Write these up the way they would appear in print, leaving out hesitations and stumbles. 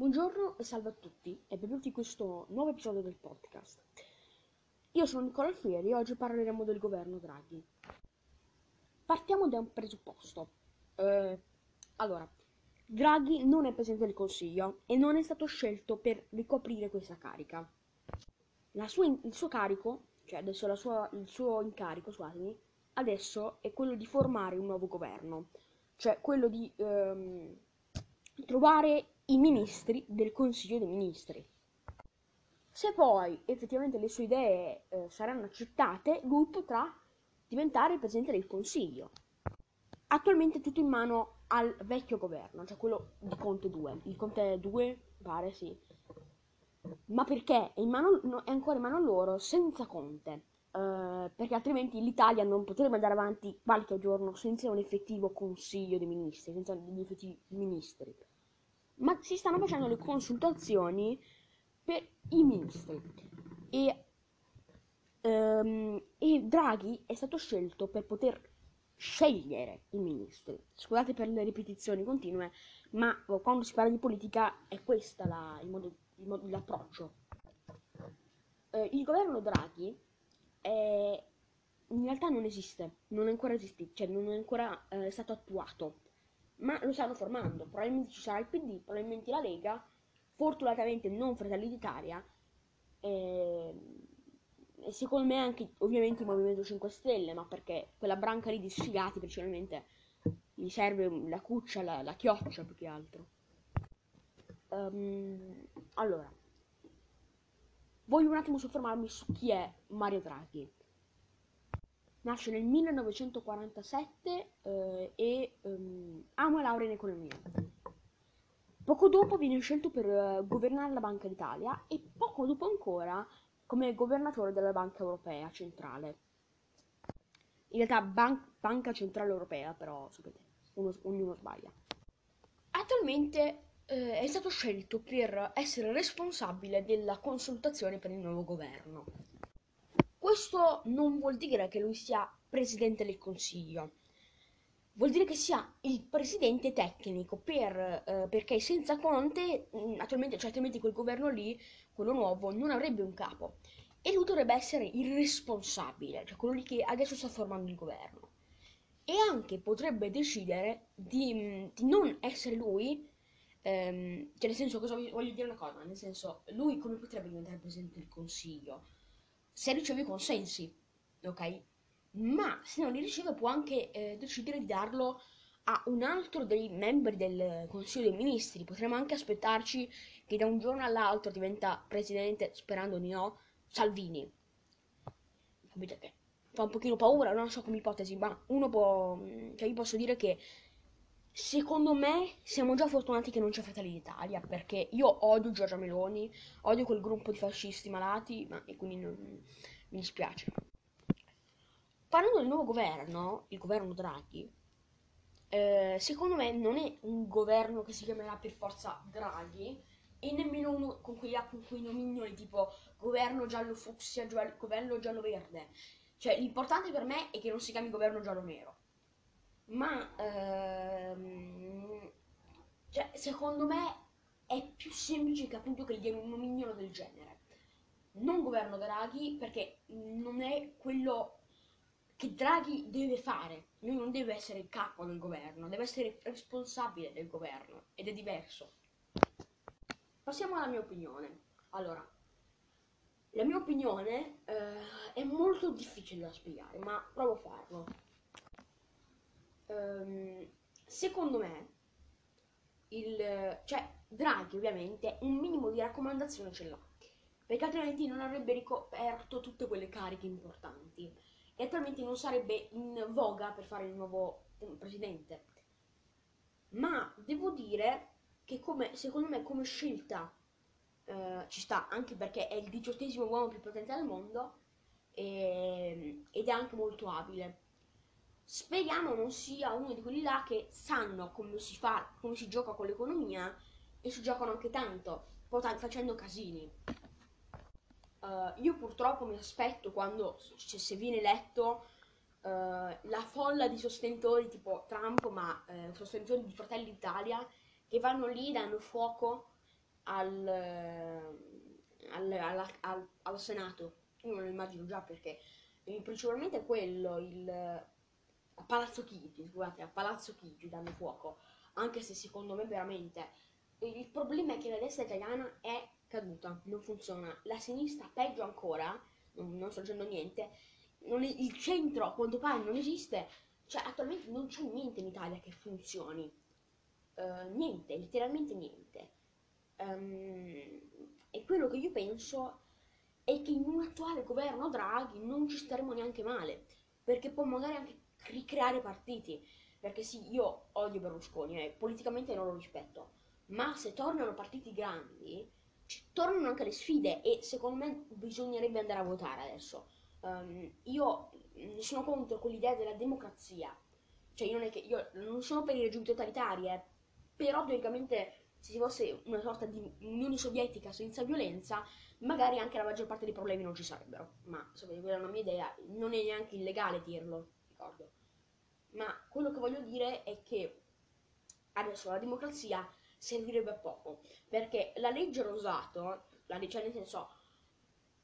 Buongiorno e salve a tutti e benvenuti in questo nuovo episodio del podcast. Io sono Nicola Fieri e oggi parleremo del governo Draghi. Partiamo da un presupposto. Allora, Draghi non è presidente del consiglio e non è stato scelto per ricoprire questa carica. Il suo incarico è quello di formare un nuovo governo, cioè quello di trovare i ministri del Consiglio dei Ministri. Se poi effettivamente le sue idee saranno accettate, lui potrà diventare presidente del Consiglio. Attualmente è tutto in mano al vecchio governo, cioè quello di Conte 2. Il Conte 2 pare sì. Ma perché è ancora in mano loro senza Conte? Perché altrimenti l'Italia non potrebbe andare avanti qualche giorno senza un effettivo consiglio dei ministri, senza degli effettivi ministri. Ma si stanno facendo le consultazioni per i ministri e Draghi è stato scelto per poter scegliere i ministri. Scusate per le ripetizioni continue, ma quando si parla di politica è questo l'approccio. Il governo Draghi in realtà non esiste, non è ancora stato attuato, ma lo stanno formando. Probabilmente ci sarà il PD, probabilmente la Lega, fortunatamente non Fratelli d'Italia, e secondo me anche ovviamente il Movimento 5 Stelle, ma perché quella branca lì di sfigati principalmente gli serve la cuccia, la chioccia più che altro. Allora, voglio un attimo soffermarmi su chi è Mario Draghi. Nasce nel 1947 ha una laurea in economia. Poco dopo viene scelto per governare la Banca d'Italia e poco dopo ancora come governatore della Banca Europea Centrale. In realtà Banca Centrale Europea, però sapete, ognuno sbaglia. Attualmente è stato scelto per essere responsabile della consultazione per il nuovo governo. Questo non vuol dire che lui sia presidente del consiglio, vuol dire che sia il presidente tecnico perché senza Conte attualmente, certamente quel governo lì, quello nuovo, non avrebbe un capo e lui dovrebbe essere il responsabile, cioè quello lì che adesso sta formando il governo, e anche potrebbe decidere di non essere lui. Cioè, nel senso, cosa voglio dire una cosa, nel senso, lui come potrebbe diventare presidente del consiglio? Se riceve i consensi, ok? Ma se non li riceve può anche decidere di darlo a un altro dei membri del consiglio dei ministri. Potremmo anche aspettarci che da un giorno all'altro diventa presidente, sperando di no, Salvini. Capite che fa un pochino paura, non so, come ipotesi, ma uno può, cioè io posso dire che secondo me siamo già fortunati che non c'è Fratelli d'Italia, perché io odio Giorgia Meloni, odio quel gruppo di fascisti malati, e quindi mi dispiace. Parlando del nuovo governo, il governo Draghi, secondo me non è un governo che si chiamerà per forza Draghi, e nemmeno uno con quei nomignoli tipo governo giallo fucsia, governo giallo verde. Cioè, l'importante per me è che non si chiami governo giallo nero. Ma cioè, secondo me è più semplice che appunto che gli diano un nomignolo del genere. Non governo Draghi, perché non è quello che Draghi deve fare. Lui non deve essere il capo del governo, deve essere responsabile del governo, ed è diverso. Passiamo alla mia opinione. Allora, la mia opinione è molto difficile da spiegare, ma provo a farlo. Secondo me Draghi ovviamente un minimo di raccomandazione ce l'ha, perché altrimenti non avrebbe ricoperto tutte quelle cariche importanti e altrimenti non sarebbe in voga per fare il nuovo presidente. Ma devo dire che secondo me come scelta ci sta, anche perché è il 18° uomo più potente al mondo ed è anche molto abile. Speriamo non sia uno di quelli là che sanno come si gioca con l'economia e si giocano anche tanto, poi facendo casini. Io purtroppo mi aspetto, quando, se viene eletto, la folla di sostenitori tipo Trump, ma sostenitori di Fratelli d'Italia, che vanno lì, danno fuoco al Senato. Io non lo immagino già, perché principalmente quello, a Palazzo Chigi, scusate, a Palazzo Chigi danno fuoco, anche se secondo me veramente il problema è che la destra italiana è caduta, non funziona, la sinistra peggio ancora, non sto dicendo niente, il centro a quanto pare non esiste, cioè attualmente non c'è niente in Italia che funzioni, niente, letteralmente niente. E quello che io penso è che in un attuale governo Draghi non ci staremo neanche male, perché può magari anche ricreare partiti, perché sì, io odio Berlusconi, politicamente non lo rispetto, ma se tornano partiti grandi ci tornano anche le sfide, e secondo me bisognerebbe andare a votare adesso. Io sono contro quell'idea della democrazia, cioè non è che io non sono per i regimi totalitari, però teoricamente se ci fosse una sorta di unione sovietica senza violenza, magari anche la maggior parte dei problemi non ci sarebbero, ma sapete, quella è una mia idea, non è neanche illegale dirlo, ricordo. Ma quello che voglio dire è che adesso la democrazia servirebbe a poco, perché la legge Rosato, cioè nel senso,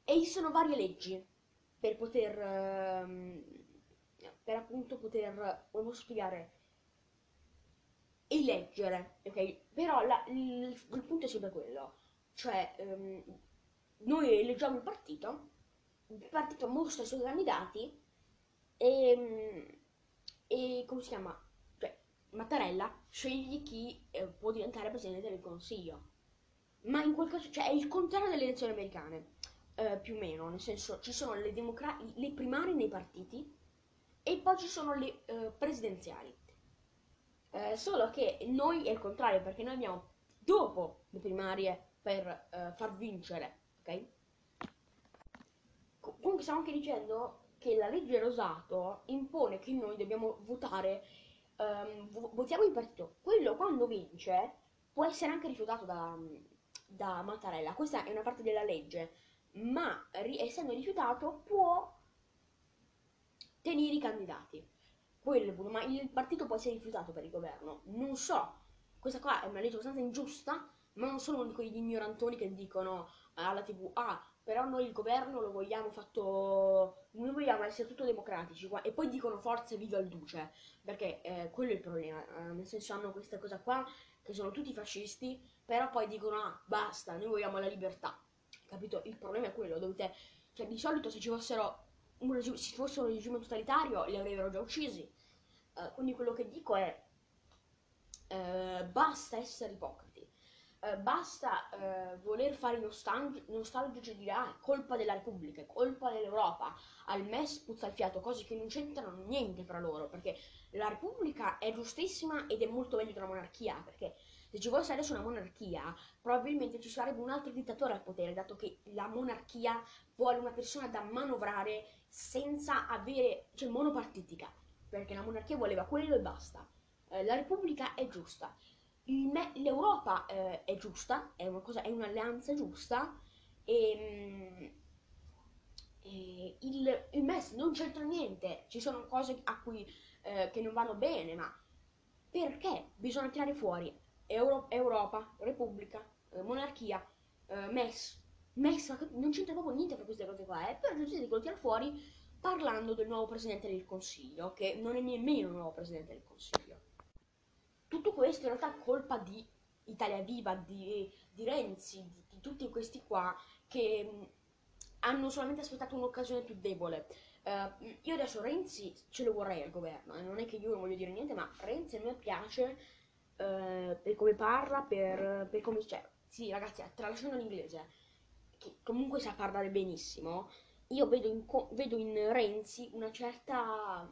esistono varie leggi per appunto poter, come posso spiegare, eleggere, ok? Però il punto è sempre quello, cioè noi eleggiamo il partito mostra i suoi candidati e come si chiama? Cioè, Mattarella sceglie chi può diventare presidente del consiglio, ma in quel caso, cioè, è il contrario delle elezioni americane, più o meno, nel senso, ci sono le primarie nei partiti e poi ci sono le presidenziali, solo che noi è il contrario, perché noi andiamo dopo le primarie per far vincere, ok? Comunque stiamo anche dicendo che la legge Rosato impone che noi dobbiamo votare, votiamo il partito. Quello quando vince può essere anche rifiutato da Mattarella, questa è una parte della legge, ma essendo rifiutato può tenere i candidati. Quello è buono, ma il partito può essere rifiutato per il governo, non so, questa qua è una legge abbastanza ingiusta, ma non sono uno di quegli ignorantoni che dicono alla TV, però noi il governo lo vogliamo fatto, noi vogliamo essere tutto democratici, e poi dicono forza e viva il duce, perché quello è il problema, nel senso hanno questa cosa qua, che sono tutti fascisti, però poi dicono, basta, noi vogliamo la libertà, capito? Il problema è quello, dovete, cioè di solito se ci fossero se fosse un regime totalitario li avrebbero già uccisi, quindi quello che dico è basta essere ipocriti, basta voler fare i nostalgici e dire è colpa della Repubblica, è colpa dell'Europa, al MES puzza il fiato, cose che non c'entrano niente fra loro, perché la Repubblica è giustissima ed è molto meglio della monarchia, perché se ci fosse adesso una monarchia probabilmente ci sarebbe un altro dittatore al potere, dato che la monarchia vuole una persona da manovrare senza avere, cioè monopartitica, perché la monarchia voleva quello e basta. La Repubblica è giusta, l'Europa è giusta, è un'alleanza giusta, e il MES non c'entra niente, ci sono cose a cui che non vanno bene, ma perché bisogna tirare fuori Europa, Repubblica, monarchia, MES, non c'entra proprio niente per queste cose qua, però giustamente lo tira fuori parlando del nuovo presidente del consiglio, che non è nemmeno il nuovo presidente del consiglio. Tutto questo in realtà è colpa di Italia Viva, di Renzi, di tutti questi qua che hanno solamente aspettato un'occasione più debole. Io adesso Renzi ce lo vorrei al governo, non è che io non voglio dire niente, ma Renzi a me piace, per come parla, per come, cioè, sì ragazzi, tralasciando l'inglese, che comunque sa parlare benissimo, io vedo in Renzi una certa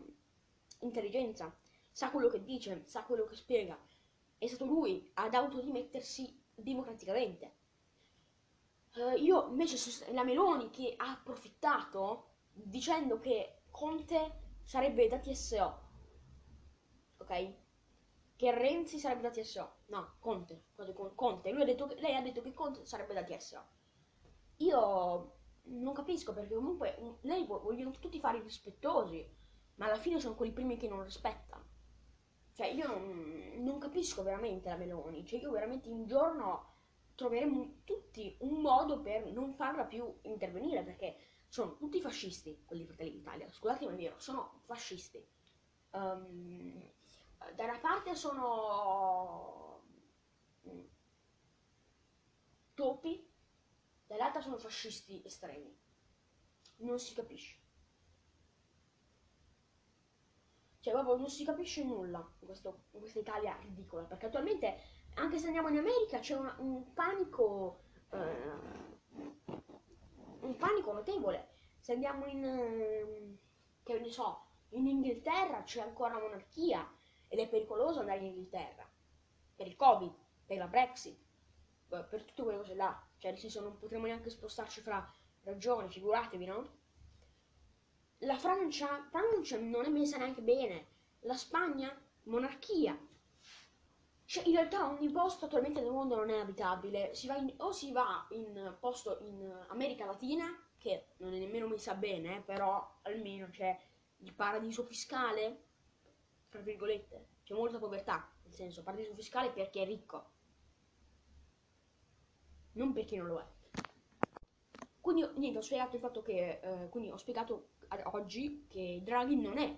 intelligenza, sa quello che dice, sa quello che spiega, è stato lui ad autodimettersi democraticamente. Io invece la Meloni che ha approfittato dicendo che Conte sarebbe da TSO, ok? Che Renzi sarebbe da TSO, no, Conte, lei ha detto che Conte sarebbe da TSO. Io non capisco, perché comunque lei vogliono tutti fare i rispettosi, ma alla fine sono quelli primi che non rispettano. Cioè io non capisco veramente la Meloni, cioè io veramente un giorno troveremo tutti un modo per non farla più intervenire, perché sono tutti fascisti, quelli di Fratelli d'Italia, scusatemi, è vero, sono fascisti. Da una parte sono topi, dall'altra sono fascisti estremi. Non si capisce. Cioè, proprio non si capisce nulla in questa Italia ridicola, perché attualmente, anche se andiamo in America, c'è un panico, un panico notevole. Se andiamo che ne so, in Inghilterra c'è ancora monarchia ed è pericoloso andare in Inghilterra per il Covid, per la Brexit, per tutte quelle cose là. Cioè, nel senso, non potremo neanche spostarci fra ragioni, figuratevi, no? La Francia non è messa neanche bene, la Spagna, monarchia. Cioè, in realtà ogni posto attualmente nel mondo non è abitabile, si va in posto in America Latina, che non è nemmeno messa bene, però almeno c'è il paradiso fiscale, tra virgolette, c'è molta povertà, nel senso, paradiso fiscale per chi è ricco, non per chi non lo è. Quindi niente, ho spiegato il fatto che, quindi ho spiegato oggi che Draghi non è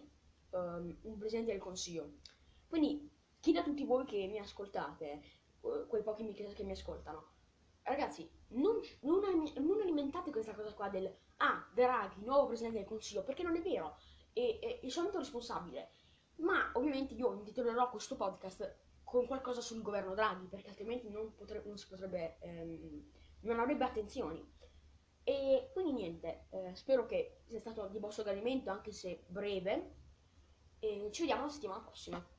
un presidente del consiglio. Quindi chiedo a tutti voi che mi ascoltate, quei pochi che mi ascoltano, ragazzi, non alimentate questa cosa qua del Draghi, nuovo presidente del consiglio, perché non è vero, e sono molto responsabile. Ma ovviamente io intitolerò questo podcast con qualcosa sul governo Draghi, perché altrimenti non avrebbe attenzioni. E quindi niente, spero che sia stato di vostro gradimento, anche se breve, e ci vediamo la settimana prossima.